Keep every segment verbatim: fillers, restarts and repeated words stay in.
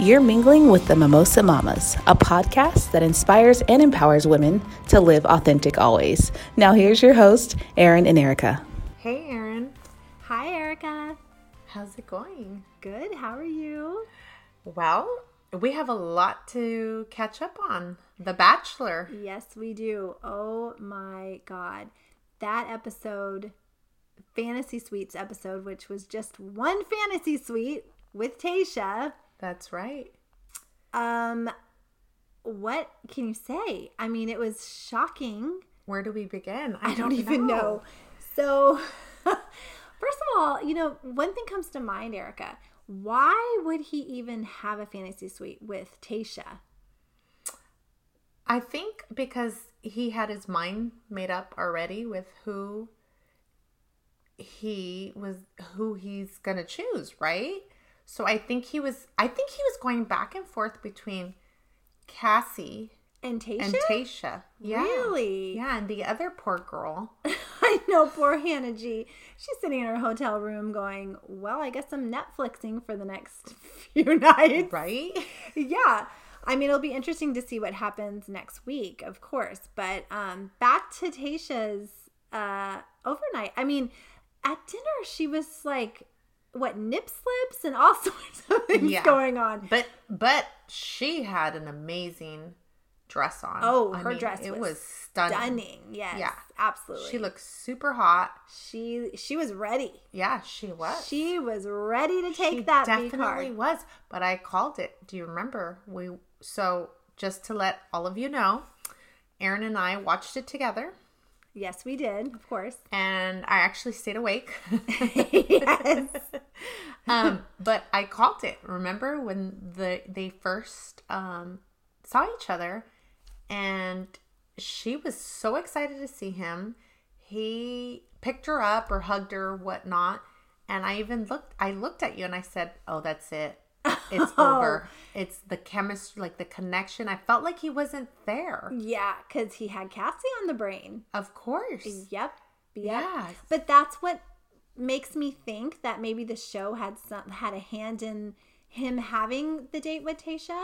You're mingling with the Mimosa Mamas, a podcast that inspires and empowers women to live authentic always. Now here's your host, Erin and Erica. Hey, Erin. Hi, Erica. How's it going? Good. How are you? Well, we have a lot to catch up on. The Bachelor. Yes, we do. Oh my God. That episode, Fantasy Suites episode, which was just one fantasy suite with Tayshia. That's right. Um, what can you say? I mean, it was shocking. Where do we begin? I, I don't, don't even know. know. So, first of all, you know, one thing comes to mind, Erica. Why would he even have a fantasy suite with Tayshia? I think because he had his mind made up already with who he was, who he's going to choose, right? So I think he was, I think he was going back and forth between Cassie and Tayshia. And Tayshia. Yeah. Really? Yeah, and the other poor girl. I know, poor Hannah G. She's sitting in her hotel room going, well, I guess I'm Netflixing for the next few nights. Right? Yeah. I mean, it'll be interesting to see what happens next week, of course. But um, back to Tayshia's uh, overnight. I mean, at dinner, she was like, what, nip slips and all sorts of things yeah. going on. But but she had an amazing dress on. Oh, I her mean, dress it was, was stunning. Stunning, yes, yeah, absolutely. She looked super hot. She she was ready. Yeah, she was. She was ready to take she that definitely V-card. Was. But I called it. Do you remember? We so just to let all of you know, Erin and I watched it together. Yes, we did, of course. And I actually stayed awake. Yes. um, but I called it. Remember when the they first um, saw each other, and she was so excited to see him. He picked her up or hugged her, whatnot. And I even looked. I looked at you and I said, "Oh, that's it. It's oh. over. It's the chemistry, like the connection." I felt like he wasn't there. Yeah, because he had Cassie on the brain. Of course. Yep. Yep. Yes. But that's what makes me think that maybe the show had some had a hand in him having the date with Tayshia,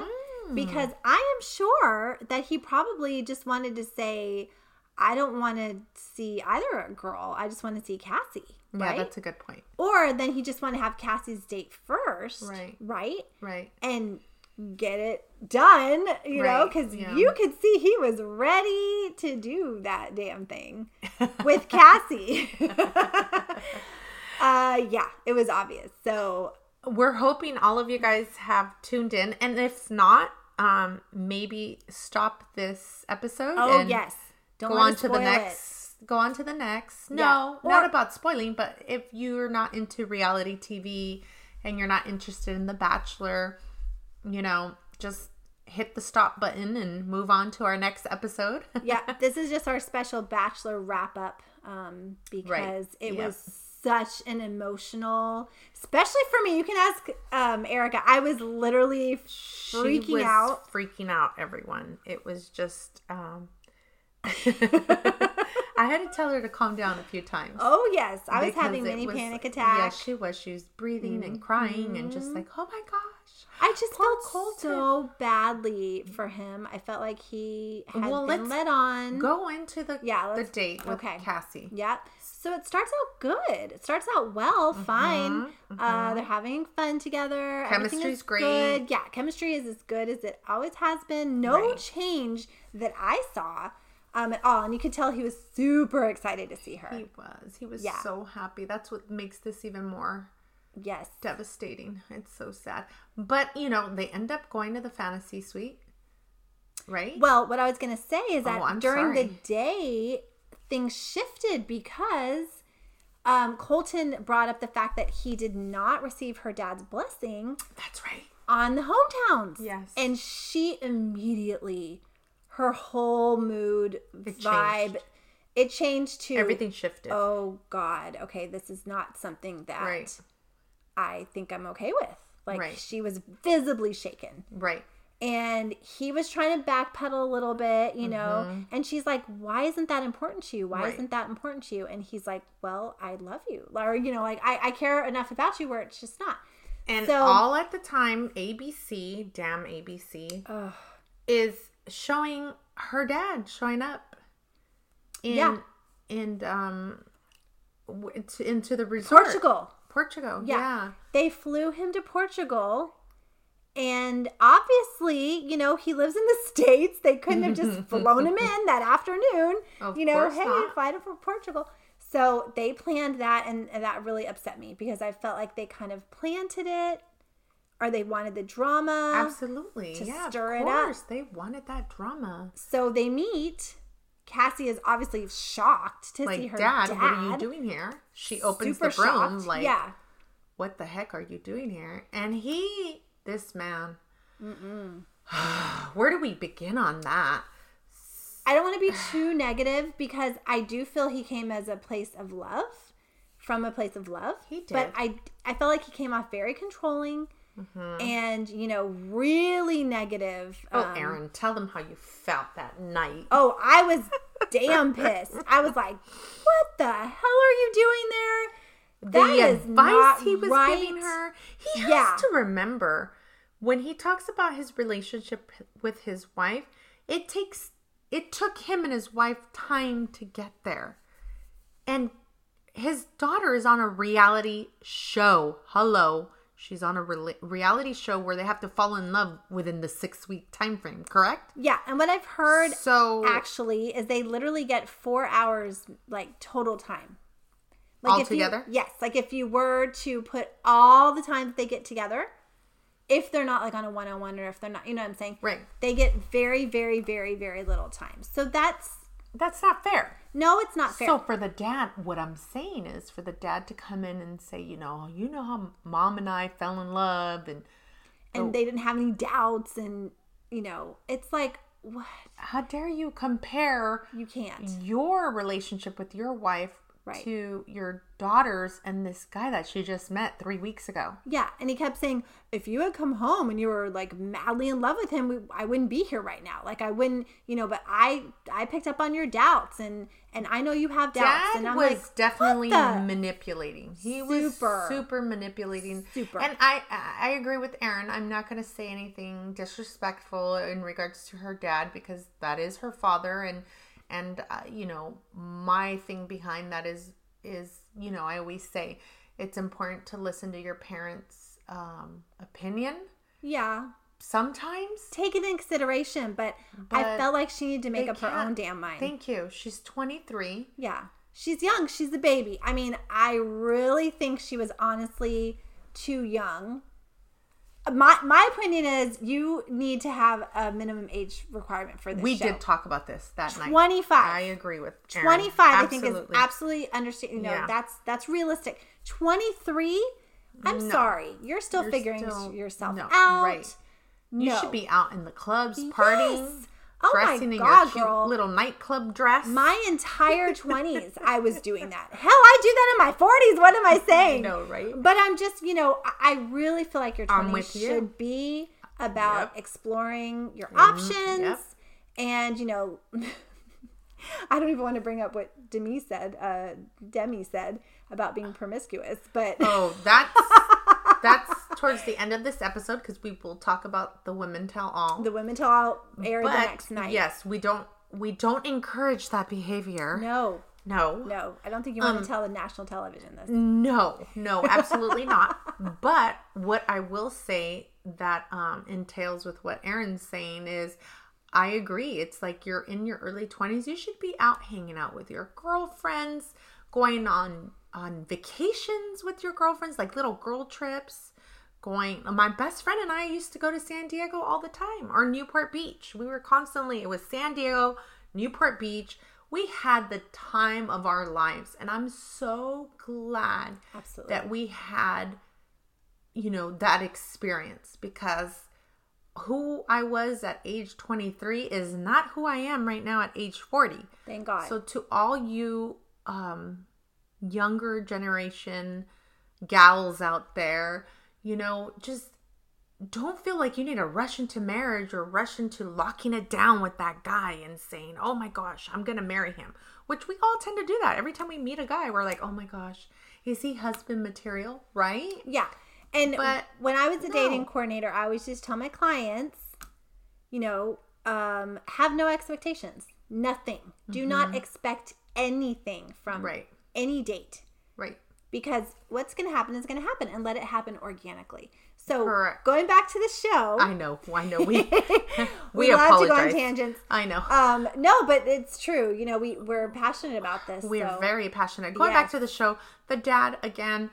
mm. because I am sure that he probably just wanted to say, "I don't want to see either girl. I just want to see Cassie." Right? Yeah, that's a good point. Or then he just wanted to have Cassie's date first, right? Right. Right. And get it done, you right. know, because yeah. you could see he was ready to do that damn thing with Cassie. uh, yeah, it was obvious. So we're hoping all of you guys have tuned in, and if not, um, maybe stop this episode. Oh and yes, don't go on to the next. It. Go on to the next. No, yeah. or, not about spoiling, but if you're not into reality T V and you're not interested in The Bachelor, you know, just hit the stop button and move on to our next episode. Yeah, this is just our special Bachelor wrap-up um, because right. it yep. was such an emotional, especially for me. You can ask um, Erica. I was literally freaking she was out. freaking out, everyone. It was just... Um, I had to tell her to calm down a few times. Oh, yes. I was having many was, panic attacks. Yeah, she was. She was breathing mm-hmm. and crying and just like, oh my gosh. I just felt Colton. so badly for him. I felt like he had well, been let's let on. Go into the, yeah, the date with okay. Cassie. Yep. So it starts out good. It starts out well, mm-hmm, fine. Mm-hmm. Uh, they're having fun together. Chemistry's great. Good. Yeah, chemistry is as good as it always has been. No right. change that I saw. Um, at all. And you could tell he was super excited to see her. He was. He was yeah. so happy. That's what makes this even more yes. devastating. It's so sad. But, you know, they end up going to the fantasy suite, right? Well, what I was going to say is that oh, during sorry. the day, things shifted because um, Colton brought up the fact that he did not receive her dad's blessing. That's right. On the hometowns. Yes. And she immediately... Her whole mood, it vibe, changed. It changed to... Everything shifted. Oh, God. Okay, this is not something that right. I think I'm okay with. Like, right. she was visibly shaken. Right. And he was trying to backpedal a little bit, you mm-hmm. know. And she's like, why isn't that important to you? Why right. isn't that important to you? And he's like, well, I love you. Or, you know, like, I, I care enough about you where it's just not. And so, all at the time, A B C, damn A B C, ugh. is showing her dad showing up. In, yeah. And um, into the resort. Portugal. Portugal, yeah. yeah. They flew him to Portugal. And obviously, you know, he lives in the States. They couldn't have just flown him in that afternoon. Of you know, hey, not. fly to Portugal. So they planned that, and, and that really upset me because I felt like they kind of planted it, or they wanted the drama. Absolutely. To yeah, stir it up. Of course, they wanted that drama. So they meet. Cassie is obviously shocked to like, see her dad. Like, Dad, what are you doing here? She opens Super the broom. Shocked. Like, yeah. What the heck are you doing here? And he... This man. Mm-mm. Where do we begin on that? I don't want to be too negative because I do feel he came as a place of love, from a place of love. He did. But I, I felt like he came off very controlling mm-hmm. and, you know, really negative. Oh, um, Erin, tell them how you felt that night. Oh, I was damn pissed. I was like, what the hell are you doing there? That the advice he was right. giving her. He has yeah. to remember when he talks about his relationship with his wife, it takes it took him and his wife time to get there. And his daughter is on a reality show. Hello. She's on a re- reality show where they have to fall in love within the six-week time frame, correct? Yeah, and what I've heard so, actually is they literally get four hours like total time. Like all if together? You, yes. Like if you were to put all the time that they get together, if they're not like on a one-on-one or if they're not, you know what I'm saying? Right. They get very, very, very, very little time. So that's... That's not fair. No, it's not fair. So for the dad, what I'm saying is for the dad to come in and say, you know, you know how mom and I fell in love and... And oh, they didn't have any doubts and, you know, it's like... What? How dare you compare... You can't. Your relationship with your wife... Right. To your daughters and this guy that she just met three weeks ago. Yeah, and he kept saying, if you had come home and you were like madly in love with him, we, I wouldn't be here right now. Like I wouldn't, you know, but I I picked up on your doubts and, and I know you have doubts. Dad and I'm was like, definitely manipulating. He super, was super manipulating. Super. And I, I agree with Erin. I'm not going to say anything disrespectful in regards to her dad because that is her father and And, uh, you know, my thing behind that is, is, you know, I always say it's important to listen to your parents' um, opinion. Yeah. Sometimes. Take it in consideration, but, but I felt like she needed to make up her own damn mind. Thank you. She's twenty-three. Yeah. She's young. She's a baby. I mean, I really think she was honestly too young. My my opinion is you need to have a minimum age requirement for this we show. We did talk about this that twenty-five. Night. twenty-five. I agree with Erin. twenty-five absolutely. I think is absolutely understandable. You know, yeah. that's that's realistic. twenty-three, I'm no. sorry. You're still You're figuring still, yourself no, out. Right. You no. should be out in the clubs, partying, yes. oh dressing my God, in your cute girl. Little nightclub dress. My entire twenties, I was doing that. Hell, I do that in my forties. What am I saying? I know, right? But I'm just, you know, I really feel like your twenties should you. Be about yep. exploring your mm-hmm. options. Yep. And, you know, I don't even want to bring up what Demi said, uh, Demi said about being promiscuous. But oh, that's, that's. Towards the end of this episode, because we will talk about the women tell all. The women tell all air but, the next night. Yes, we don't we don't encourage that behavior. No, no, no. I don't think you um, want to tell the national television this. No, no, absolutely not. But what I will say that um, entails with what Erin's saying is, I agree. It's like you're in your early twenties. You should be out hanging out with your girlfriends, going on on vacations with your girlfriends, like little girl trips. Going, my best friend and I used to go to San Diego all the time, or Newport Beach. We were constantly, it was San Diego, Newport Beach. We had the time of our lives. And I'm so glad Absolutely. That we had, you know, that experience, because who I was at age twenty-three is not who I am right now at age forty. Thank God. So to all you um, younger generation gals out there, you know, just don't feel like you need to rush into marriage or rush into locking it down with that guy and saying, oh my gosh, I'm going to marry him, which we all tend to do that. Every time we meet a guy, we're like, oh my gosh, is he husband material, right? Yeah. And but when I was a no. dating coordinator, I always just tell my clients, you know, um, have no expectations. Nothing. Mm-hmm. Do not expect anything from right. any date. Right. Because what's going to happen is going to happen, and let it happen organically. So Correct. Going back to the show. I know. I know. We we, we love to go on tangents. I know. Um, no, but it's true. You know, we, we're passionate about this. We're so. very passionate. Going yeah. back to the show, the dad, again,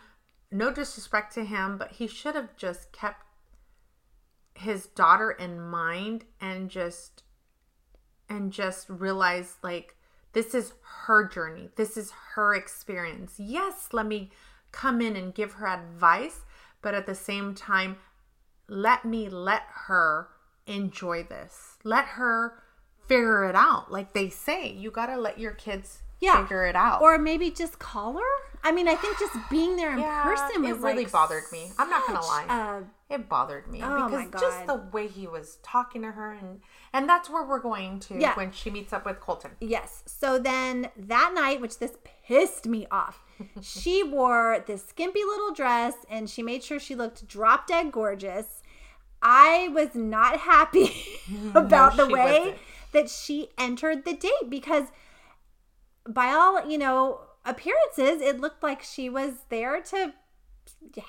no disrespect to him, but he should have just kept his daughter in mind and just and just realized, like, this is her journey. This is her experience. Yes, let me come in and give her advice, but at the same time, let me let her enjoy this. Let her figure it out. Like they say, you got to let your kids yeah. figure it out. Or maybe just call her. I mean, I think just being there in yeah, person was it really like bothered me. I'm not going to lie. A, it bothered me oh because my God. just the way he was talking to her, and and that's where we're going to yeah. when she meets up with Colton. Yes. So then that night, which this pissed me off, she wore this skimpy little dress and she made sure she looked drop dead gorgeous. I was not happy about no, the way wasn't. that she entered the date, because by all, you know, appearances, it looked like she was there to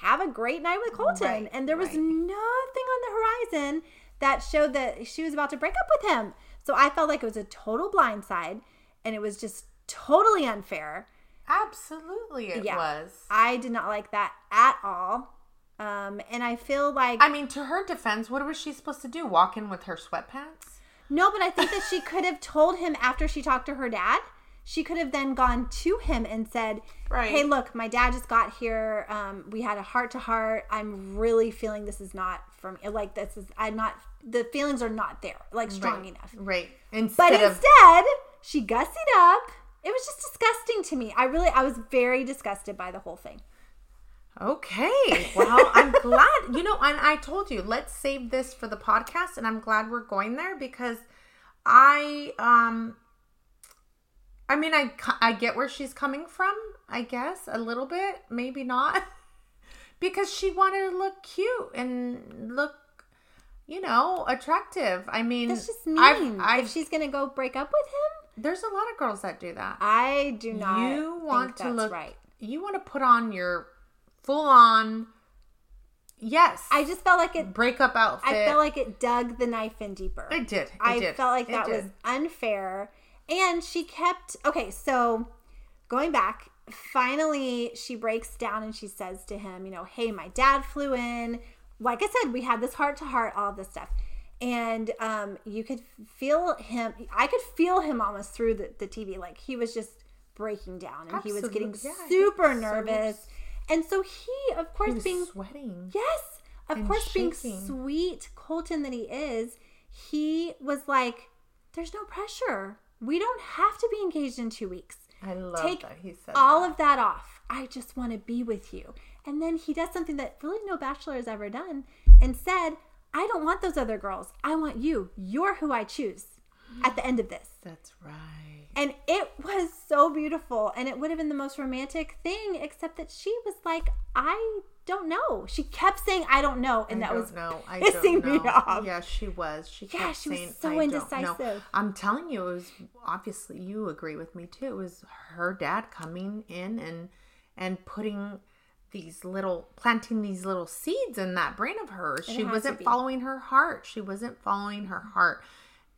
have a great night with Colton, right, and there was right. nothing on the horizon that showed that she was about to break up with him. So I felt like it was a total blindside, and it was just totally unfair. Absolutely, it yeah, was. I did not like that at all, um, and I feel like, I mean, to her defense, what was she supposed to do? Walk in with her sweatpants? No, but I think that she could have told him after she talked to her dad. She could have then gone to him and said, right. hey, look, my dad just got here. Um, we had a heart-to-heart. I'm really feeling this is not for me. Like, this is, I'm not, the feelings are not there, like, strong right. enough. Right. Instead but of- instead, she gussied up. It was just disgusting to me. I really, I was very disgusted by the whole thing. Okay. Well, I'm glad. You know, and I told you, let's save this for the podcast, and I'm glad we're going there, because I, um... I mean, I, I get where she's coming from, I guess, a little bit, maybe not, because she wanted to look cute and look, you know, attractive. I mean, that's just mean. I've, I've, if she's going to go break up with him. There's a lot of girls that do that. I do not you want think to that's look, right. You want to put on your full on, yes. I just felt like it. Breakup outfit. I felt like it dug the knife in deeper. It did. It I did. felt like that was unfair. And she kept, okay, so going back, finally she breaks down and she says to him, you know, hey, my dad flew in. Like I said, we had this heart to heart, all this stuff. And um, you could feel him. I could feel him almost through the, the T V. Like, he was just breaking down, and Absolutely. he was getting yeah, super was nervous. So and so he, of course, he was being sweating. Yes. Of course, shaking. being sweet Colton that he is, he was like, there's no pressure. We don't have to be engaged in two weeks. I love Take that he said all that. of that off. I just want to be with you. And then he does something that really no bachelor has ever done and said, I don't want those other girls. I want you. You're who I choose at the end of this. That's right. And it was so beautiful. And it would have been the most romantic thing, except that she was like, I don't know. She kept saying, I don't know. And I that was know. I pissing don't know. me off. Yeah, she was. She kept yeah, she was saying, so I indecisive. Don't know. I'm telling you, it was obviously, you agree with me too. It was her dad coming in and and putting these little, planting these little seeds in that brain of hers. She wasn't following her heart. She wasn't following her heart.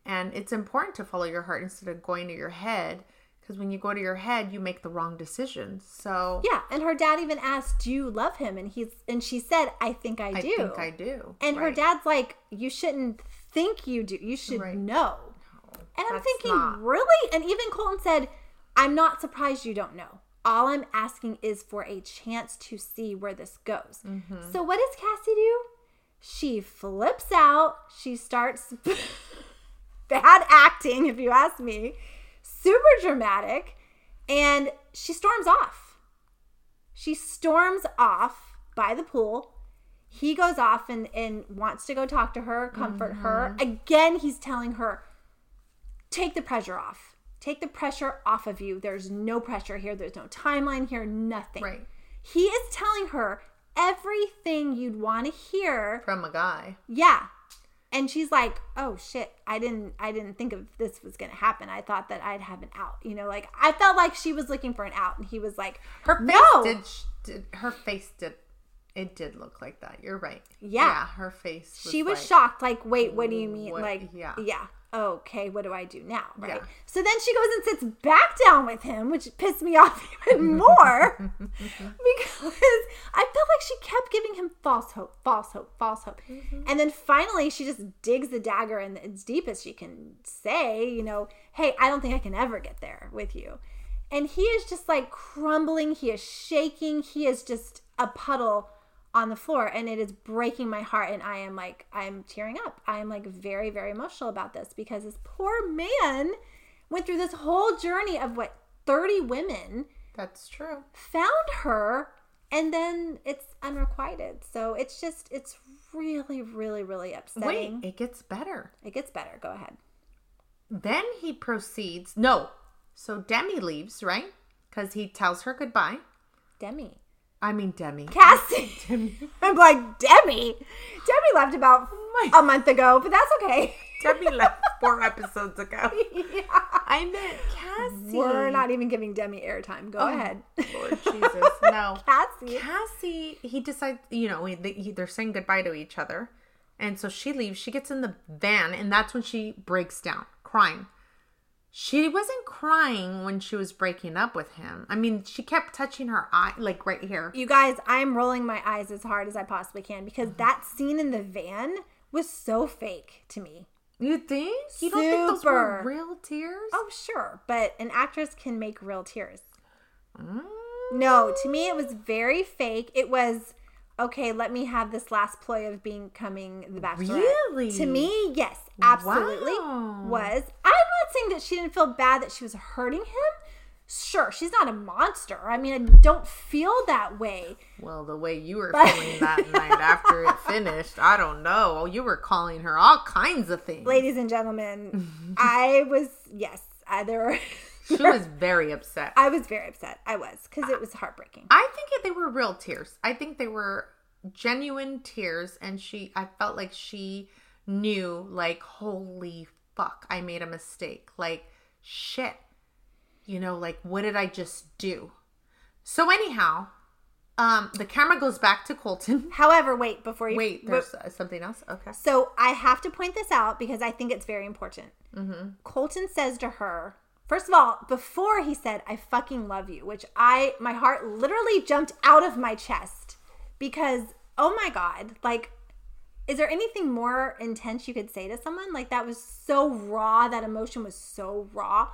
And it's important to follow your heart instead of going to your head. Because when you go to your head, you make the wrong decisions. So yeah, and her dad even asked, "Do you love him?" And he's and she said, "I think I do. I think I do." And right. her dad's like, "You shouldn't think you do. You should right. know." No, and I'm thinking, not... really? And even Colton said, "I'm not surprised you don't know. All I'm asking is for a chance to see where this goes." Mm-hmm. So what does Cassie do? She flips out. She starts bad acting, if you ask me. Super dramatic, and she storms off. She storms off by the pool. He goes off and, and wants to go talk to her, comfort mm-hmm. her. Again, he's telling her, take the pressure off. Take the pressure off of you. There's no pressure here. There's no timeline here, nothing. Right. He is telling her everything you'd want to hear from a guy. Yeah. And she's like, oh shit, I didn't I didn't think of this was going to happen. I thought that I'd have an out. You know, like I felt like she was looking for an out and he was like, her face no. did, did her face did it did look like that. You're right. Yeah. Yeah, her face was She was like, shocked like, "Wait, what do you mean?" What, like yeah. yeah. Okay, what do I do now? Right. Yeah. So then she goes and sits back down with him, which pissed me off even more because I felt like she kept giving him false hope, false hope, false hope. Mm-hmm. And then finally she just digs the dagger in as deep as she can say, you know, hey, I don't think I can ever get there with you. And he is just like crumbling. He is shaking. He is just a puddle on the floor, and it is breaking my heart, and I am like, I'm tearing up. I am like very, very emotional about this because this poor man went through this whole journey of what, thirty women. That's true. Found her, and then it's unrequited. So it's just, it's really, really, really upsetting. Wait, it gets better. It gets better. Go ahead. Then he proceeds. No. So Demi leaves, right? Because he tells her goodbye. Demi. I mean, Demi. Cassie. Demi. I'm like, Demi? Demi left about a month ago, but that's okay. Demi left four episodes ago. Yeah. I meant Cassie. We're not even giving Demi airtime. Go oh, ahead. Lord Jesus, no. Cassie. Cassie, he decides, you know, they're saying goodbye to each other. And so she leaves. She gets in the van, and that's when she breaks down, crying. She wasn't crying when she was breaking up with him. I mean, she kept touching her eye, like right here. You guys, I'm rolling my eyes as hard as I possibly can because that scene in the van was so fake to me. You think? You Super. Don't think those were real tears? Oh, sure. But an actress can make real tears. Mm. No, to me it was very fake. It was, okay, let me have this last ploy of becoming the Bachelorette. Really? To me, yes, absolutely wow. was. I saying that she didn't feel bad that she was hurting him. Sure, she's not a monster. I mean, I don't feel that way. Well, the way you were but... feeling that night after it finished, I don't know. You were calling her all kinds of things. Ladies and gentlemen, I was, yes, I, there were... She was very upset. I was very upset. I was, because it was heartbreaking. I think they were real tears. I think they were genuine tears, and she, I felt like she knew, like, holy fuck, I made a mistake. Like, shit. You know, like, what did I just do? So anyhow, um, the camera goes back to Colton. However, wait, before you... Wait, there's but, something else? Okay. So I have to point this out because I think it's very important. Mm-hmm. Colton says to her, first of all, before he said, I fucking love you, which I, my heart literally jumped out of my chest because, oh my God, like... Is there anything more intense you could say to someone? Like, that was so raw. That emotion was so raw.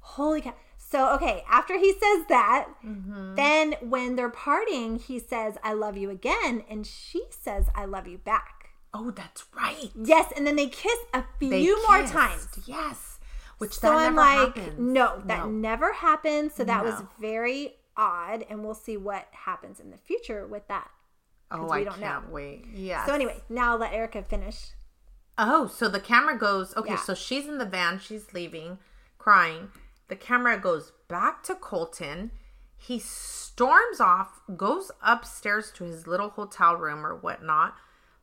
Holy cow. So, okay, after he says that, mm-hmm. then when they're parting, he says, I love you again. And she says, I love you back. Oh, that's right. Yes, and then they kiss a few they more kissed. times. Yes. Which so that I'm never like, happens. No, that no. never happened. So that no. was very odd. And we'll see what happens in the future with that. Oh, I can't know. wait. Yeah. So anyway, now I'll let Erica finish. Oh, so the camera goes, okay, yeah. so she's in the van. She's leaving, crying. The camera goes back to Colton. He storms off, goes upstairs to his little hotel room or whatnot,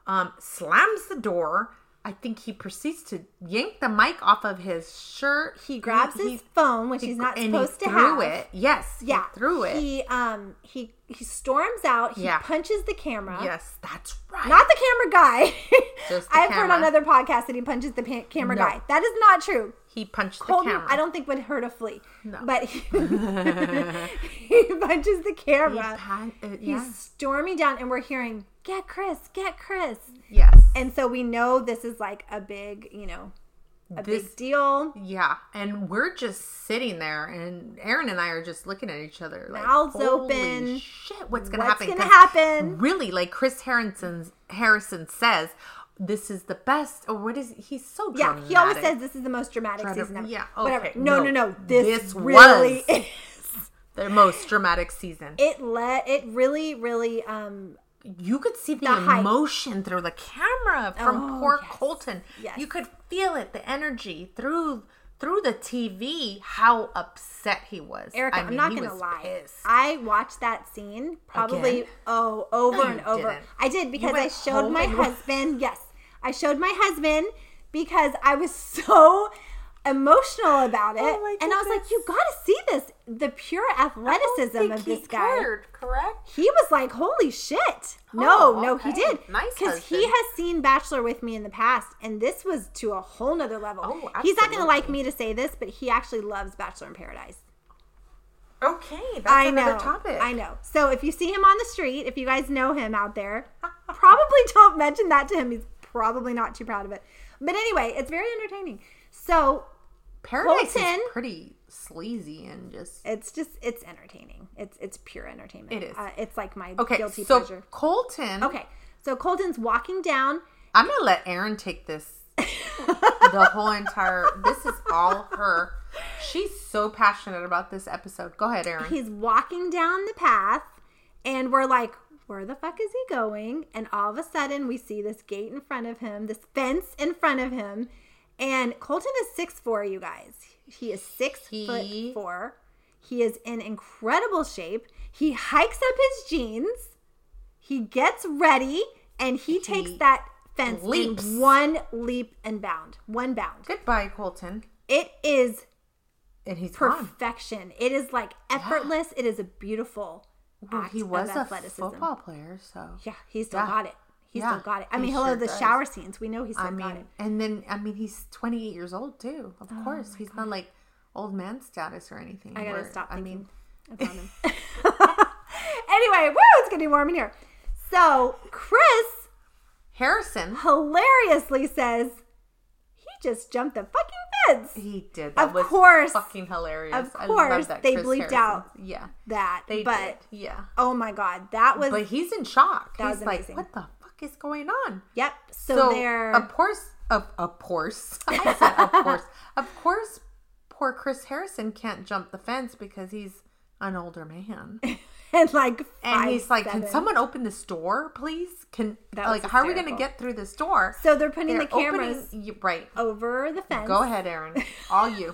um, slams the door. I think he proceeds to yank the mic off of his shirt. He grabs he, his he, phone, which he, he's not supposed he to have. And he threw it. Yes. Yeah. He threw it. He, um, he, he storms out. He yeah. punches the camera. Yes, that's right. Not the camera guy. Just the I've camera. heard on other podcasts that he punches the pa- camera no. guy. That is not true. He punched Colton, the camera. I don't think would hurt a flea. No. But he, he punches the camera. He pun- uh, yeah. He's storming down, and we're hearing, get Chris, get Chris. Yes. And so we know this is like a big, you know, a this, big deal. Yeah. And we're just sitting there, and Aaron and I are just looking at each other. Like, mouths holy open. Shit, what's going to happen? What's going to happen? Really, like Chris Harrison, Harrison says, this is the best. Or what is, he's so dramatic. Yeah, he always says this is the most dramatic Dramatic, season ever. Yeah, okay. Whatever. No, no, no. no. This, this really was is. The most dramatic season. It let, it really, really, um... you could see the, the emotion through the camera from oh, poor yes. Colton. Yes. You could feel it, the energy through through the T V how upset he was. Erica, I mean, I'm not going to lie. Pissed. I watched that scene probably, Again? oh, over no, and over. Didn't. I did because I showed my husband. Yes, I showed my husband because I was so emotional about it. Oh, and I was like, you got to see this, the pure athleticism of this guy. Cared, correct? He was like, holy shit. Oh, no, no, okay. He did. Nice. Because he has seen Bachelor with me in the past, and this was to a whole nother level. Oh, he's not going to like me to say this, but he actually loves Bachelor in Paradise. Okay, that's I another know, topic. I know. So if you see him on the street, if you guys know him out there, probably don't mention that to him. He's probably not too proud of it. But anyway, it's very entertaining. So Paradise Colton, is pretty sleazy and just... It's just, it's entertaining. It's it's pure entertainment. It is. Uh, it's like my okay, guilty so pleasure. Colton... Okay, so Colton's walking down. I'm going to let Erin take this. The whole entire... This is all her. She's so passionate about this episode. Go ahead, Erin. He's walking down the path and we're like, where the fuck is he going? And all of a sudden we see this gate in front of him, this fence in front of him. And Colton is six foot four, you guys. He is six he, foot four. He is in incredible shape. He hikes up his jeans. He gets ready, and he, he takes that fence leaps. in one leap and bound. One bound. Goodbye, Colton. It is and he's perfection. Gone. It is like effortless. Yeah. It is a beautiful well, act He was of athleticism. a football player, so yeah, he still yeah. got it. He's yeah, still got it. I mean, he hello, sure the does. shower scenes. We know he's still I mean, got it. And then, I mean, he's twenty-eight years old, too. Of oh course. He's God. not like old man status or anything. I got to stop I thinking mean... about him. Anyway, woo, it's getting warm in here. So, Chris Harrison hilariously says, he just jumped the fucking fence. He did. That of was course, fucking hilarious. Of course, I love that. They Chris bleeped Harrison. out yeah. that. They but, did. Yeah. Oh, my God. That was. But he's in shock. That he's was amazing. Like, what the is going on? Yep. So, so they're of course, of of course, I said of course, of course, poor Chris Harrison can't jump the fence because he's an older man, and like, five, and he's like, seven. Can someone open this door, please? Can that like, how are we gonna get through this door? So they're putting they're the cameras opening, right over the fence. Go ahead, Erin. All you.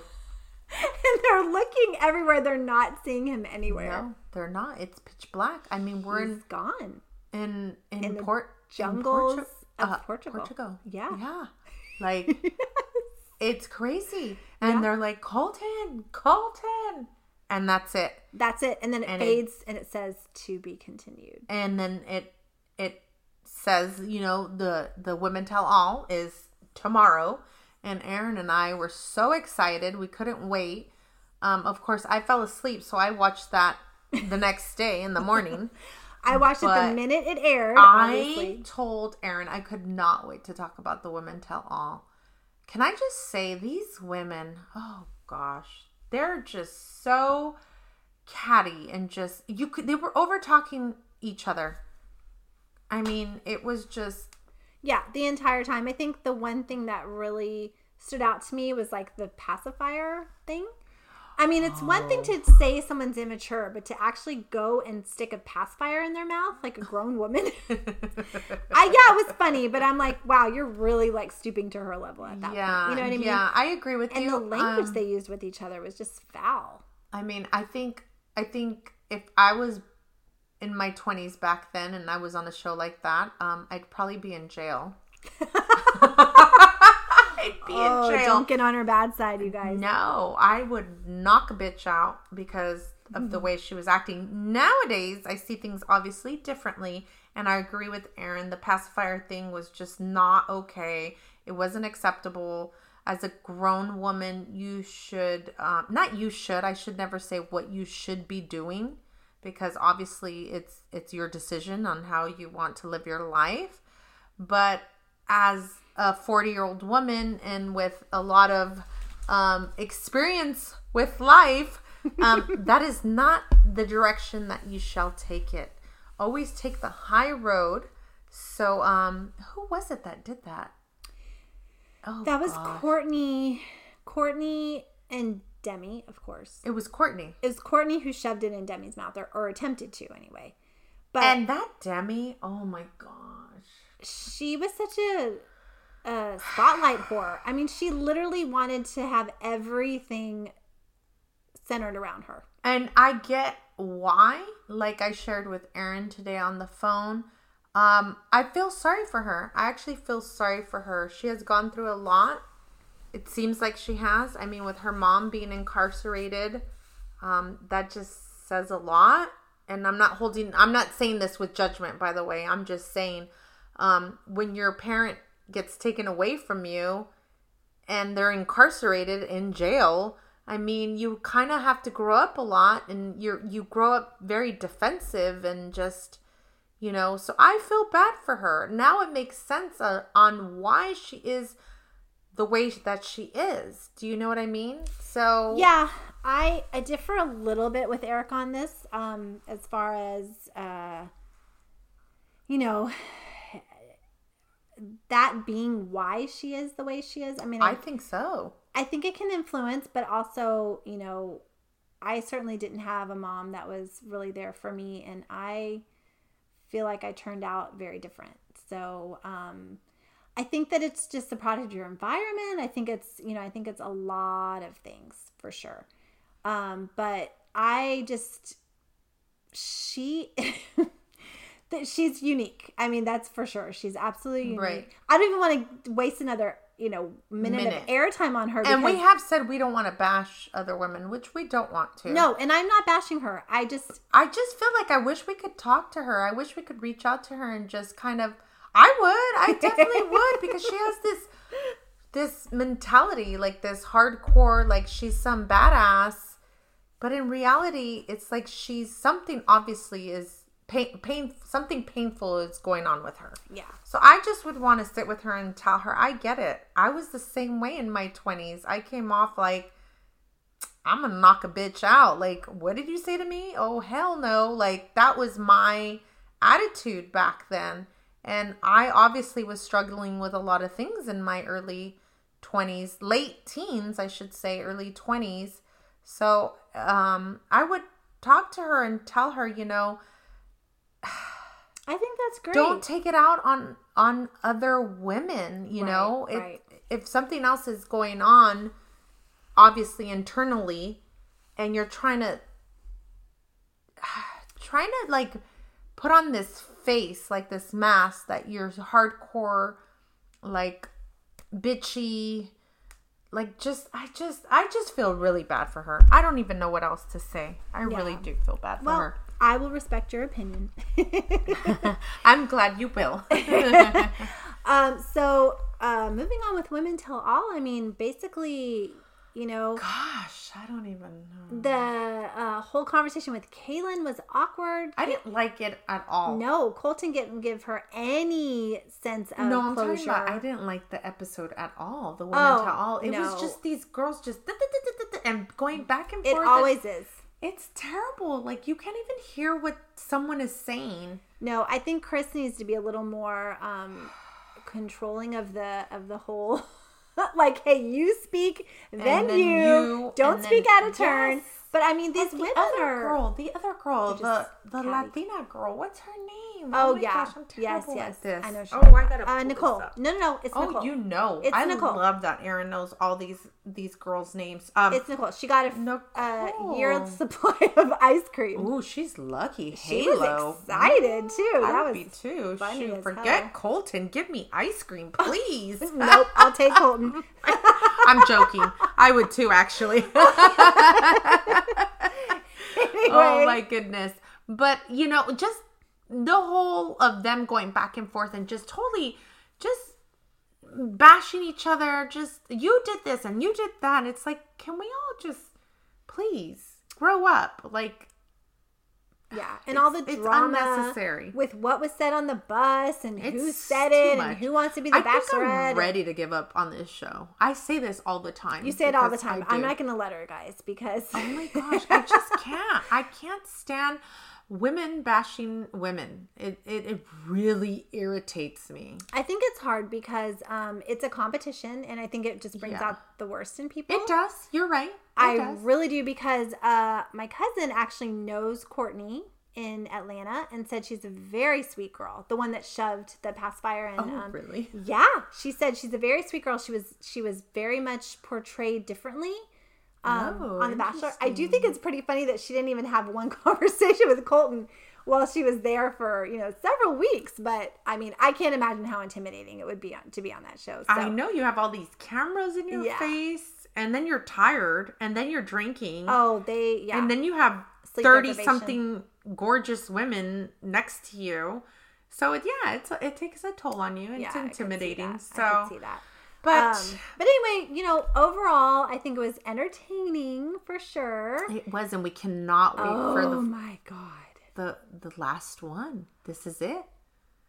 And they're looking everywhere. They're not seeing him anywhere. No, they're not. It's pitch black. I mean, we're he's in gone in in, in port. Jungles Portu- of uh, Portugal. Portugal. Yeah. Yeah. Like, yes. It's crazy. And yeah. They're like, Colton, Colton. And that's it. That's it. And then it and fades it, and it says, to be continued. And then it it says, you know, the, the Women Tell All is tomorrow. And Erin and I were so excited. We couldn't wait. Um, of course, I fell asleep. So I watched that the next day in the morning. I watched but it the minute it aired. I obviously. told Erin I could not wait to talk about the Women Tell All. Can I just say these women, oh gosh, they're just so catty and just you could they were over talking each other. I mean, it was just yeah, the entire time. I think the one thing that really stood out to me was like the pacifier thing. I mean, it's one thing to say someone's immature, but to actually go and stick a pacifier in their mouth like a grown woman. I, yeah, it was funny, but I'm like, wow, you're really like stooping to her level at that yeah, point. You know what I mean? Yeah, I agree with and you. And the language um, they used with each other was just foul. I mean, I think, I think if I was in my twenties back then and I was on a show like that, um, I'd probably be in jail. I'd be oh, in jail. Don't get on her bad side, you guys. No, I would knock a bitch out because of mm-hmm. the way she was acting. Nowadays, I see things obviously differently, and I agree with Erin. The pacifier thing was just not okay. It wasn't acceptable. As a grown woman, you should, um, not you should, I should never say what you should be doing because obviously it's it's your decision on how you want to live your life. But as a forty-year-old woman and with a lot of um, experience with life, um, that is not the direction that you shall take it. Always take the high road. So, um, who was it that did that? Oh, that was God. Courtney. Courtney and Demi, of course. It was Courtney. It was Courtney who shoved it in Demi's mouth, or, or attempted to, anyway. But and that Demi, oh my gosh. She was such a a spotlight whore. I mean, she literally wanted to have everything centered around her. And I get why. Like I shared with Erin today on the phone, um, I feel sorry for her. I actually feel sorry for her. She has gone through a lot. It seems like she has. I mean, with her mom being incarcerated, um, that just says a lot. And I'm not holding, I'm not saying this with judgment, by the way. I'm just saying, um, when your parent gets taken away from you and they're incarcerated in jail, I mean, you kind of have to grow up a lot, and you you grow up very defensive and just, you know, so I feel bad for her. Now it makes sense on, on why she is the way that she is. Do you know what I mean? So yeah, I, I differ a little bit with Eric on this, um, as far as, uh, you know, that being why she is the way she is. I mean, I, I think so. I think it can influence, but also, you know, I certainly didn't have a mom that was really there for me, and I feel like I turned out very different. So, um, I think that it's just the product of your environment. I think it's, you know, I think it's a lot of things for sure. Um, but I just, she, that she's unique. I mean, that's for sure. She's absolutely unique. Right. I don't even want to waste another, you know, minute, minute. of airtime on her. And we have said we don't want to bash other women, which we don't want to. No, and I'm not bashing her. I just, I just feel like I wish we could talk to her. I wish we could reach out to her and just kind of, I would. I definitely would, because she has this this mentality, like this hardcore, like she's some badass. But in reality, it's like she's something obviously is pain, pain something painful is going on with her. Yeah. So I just would want to sit with her and tell her, I get it. I was the same way in my twenties. I came off like, I'm going to knock a bitch out. Like, what did you say to me? Oh, hell no. Like, that was my attitude back then. And I obviously was struggling with a lot of things in my early twenties, late teens, I should say, early twenties. So um, I would talk to her and tell her, you know, I think that's great. Don't take it out on on other women, you right, know. If, right. if something else is going on, obviously internally, and you're trying to, trying to like put on this face, like this mask that you're hardcore, like bitchy, like just I just I just feel really bad for her. I don't even know what else to say. I yeah. really do feel bad for well, her. I will respect your opinion. I'm glad you will. um. So, uh, moving on with Women Tell All. I mean, basically, you know. Gosh, I don't even know. The uh, whole conversation with Kaylin was awkward. I didn't like it at all. No, Colton didn't give her any sense of no, I'm closure. Talking about I didn't like the episode at all. The Women oh, Tell All. It no. was just these girls just da, da, da, da, da, and going back and forth. It always is. It's terrible. Like, you can't even hear what someone is saying. No, I think Chris needs to be a little more um, controlling of the of the whole. Like, hey, you speak, then, then you, you don't speak then, out of turn. Yes. But I mean, these the women other are girl, the other girl, the the catty. Latina girl. What's her name? Oh, oh my yeah, gosh, I'm terrible yes, yes. At this. I know. She oh, I gotta. Uh, Nicole. No, no, no. It's oh, Nicole. You know, it's I Nicole. Love that Erin knows all these these girls' names. Um, it's Nicole. She got a uh, year supply of ice cream. Ooh, she's lucky. Halo. She was excited too. I that would was be too. Shoot, forget hell. Colton. Give me ice cream, please. Nope, I'll take Colton. I'm joking. I would too, actually. Anyway. Oh my goodness. But, you know, just the whole of them going back and forth and just totally just bashing each other. Just, you did this and you did that. It's like, can we all just please grow up? Like, yeah. And all the drama it's unnecessary. With what was said on the bus and it's who said it and who wants to be the I Bachelorette. I'm ready to give up on this show. I say this all the time. You say it all the time. I'm not going to let her, guys, because. Oh my gosh. I just can't. I can't stand women bashing women. It, it it really irritates me. I think it's hard because um it's a competition, and I think it just brings yeah. out the worst in people. It does. You're right. It I does. really do because uh my cousin actually knows Courtney in Atlanta and said she's a very sweet girl. The one that shoved the pacifier in. Oh, um, really? Yeah. She said she's a very sweet girl. She was she was very much portrayed differently um, oh, on The Bachelor. I do think it's pretty funny that she didn't even have one conversation with Colton while she was there for, you know, several weeks. But, I mean, I can't imagine how intimidating it would be on, to be on that show. So. I know. You have all these cameras in your yeah. face. And then you're tired. And then you're drinking. Oh, they, yeah. And then you have thirty-something gorgeous women next to you. So, it, yeah, it's it takes a toll on you. And yeah, it's intimidating. I can see that. So, I can see that. But, um, but anyway, you know, overall, I think it was entertaining for sure. It was. And we cannot wait oh, for the... Oh, my God. The the last one. This is it.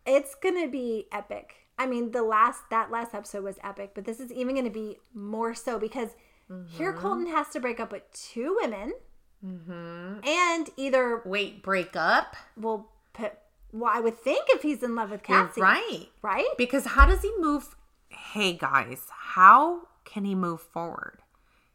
It's going to be epic. I mean, the last that last episode was epic, but this is even going to be more so because mm-hmm. here Colton has to break up with two women mm-hmm. and either wait break up. Well, put, well, I would think if he's in love with Cassie, you're right? Right? Because how does he move? Hey guys, how can he move forward?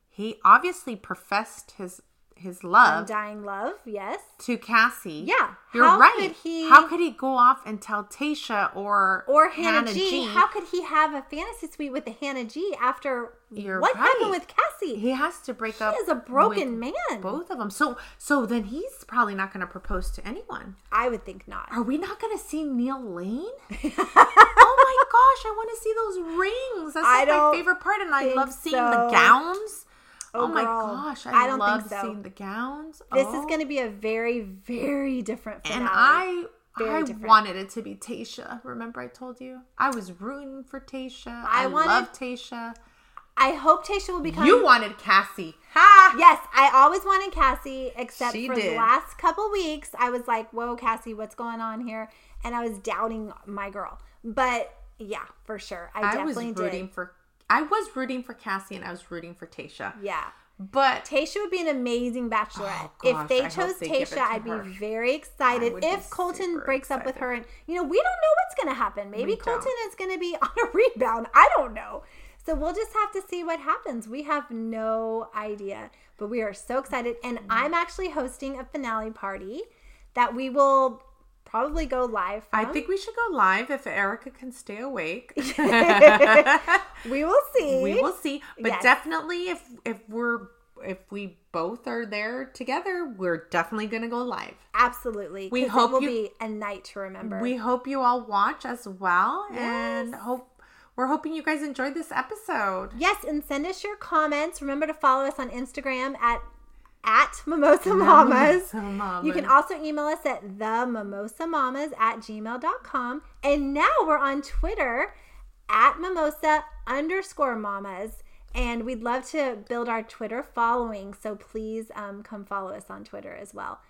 He obviously professed his. His love. Undying love, yes. To Cassie. Yeah. You're how right. Could he, how could he go off and tell Tayshia or, or Hannah, Hannah G, G? How could he have a fantasy suite with the Hannah G after You're what right. happened with Cassie? He has to break he up. He is a broken man. Both of them. So so then he's probably not going to propose to anyone. I would think not. Are we not going to see Neil Lane? Oh my gosh, I want to see those rings. That's like my favorite part. And I love seeing so. the gowns. Overall, oh my gosh, I, I don't love think so. seeing the gowns. This oh. is going to be a very, very different finale. And I very I different. wanted it to be Tayshia. Remember I told you? I was rooting for Tayshia. I, I wanted, love Tayshia. I hope Tayshia will become... You wanted Cassie. Ha! Yes, I always wanted Cassie, except she for did. the last couple weeks, I was like, whoa, Cassie, what's going on here? And I was doubting my girl. But yeah, for sure. I, I definitely did. I was rooting did. for I was rooting for Cassie and I was rooting for Tayshia. Yeah. But Tayshia would be an amazing bachelorette. Oh gosh, if they I chose they Tayshia, I'd her. be very excited. If Colton breaks excited. up with her and, you know, we don't know what's going to happen. Maybe we Colton don't. is going to be on a rebound. I don't know. So we'll just have to see what happens. We have no idea, but we are so excited. And I'm actually hosting a finale party that we will... probably go live from. I think we should go live if Erica can stay awake. We will see. We will see. But yes. definitely if if we're if we both are there together, we're definitely gonna go live. Absolutely. We hope it will you, be a night to remember. We hope you all watch as well. Yes. And hope we're hoping you guys enjoyed this episode. Yes, and send us your comments. Remember to follow us on Instagram at At Mimosa Mamas. Mimosa Mamas. You can also email us at the mimosa mamas at gmail dot com. And now we're on Twitter at mimosa underscore mamas. And we'd love to build our Twitter following. So please um, come follow us on Twitter as well.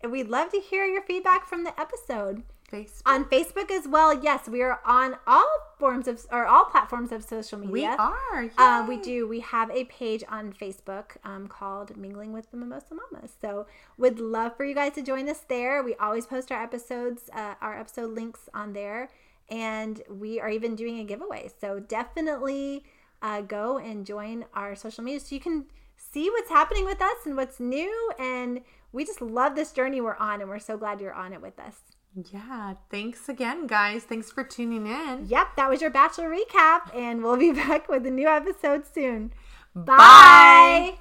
And we'd love to hear your feedback from the episode. Facebook. On Facebook as well. Yes, we are on all forms of or all platforms of social media. We are. Uh, we do. We have a page on Facebook um, called Mingling with the Mimosa Mamas. So would love for you guys to join us there. We always post our episodes, uh, our episode links on there, and we are even doing a giveaway. So definitely uh, go and join our social media so you can see what's happening with us and what's new. And we just love this journey we're on, and we're so glad you're on it with us. Yeah, thanks again, guys. Thanks for tuning in. Yep, that was your Bachelor recap, and we'll be back with a new episode soon. Bye! Bye.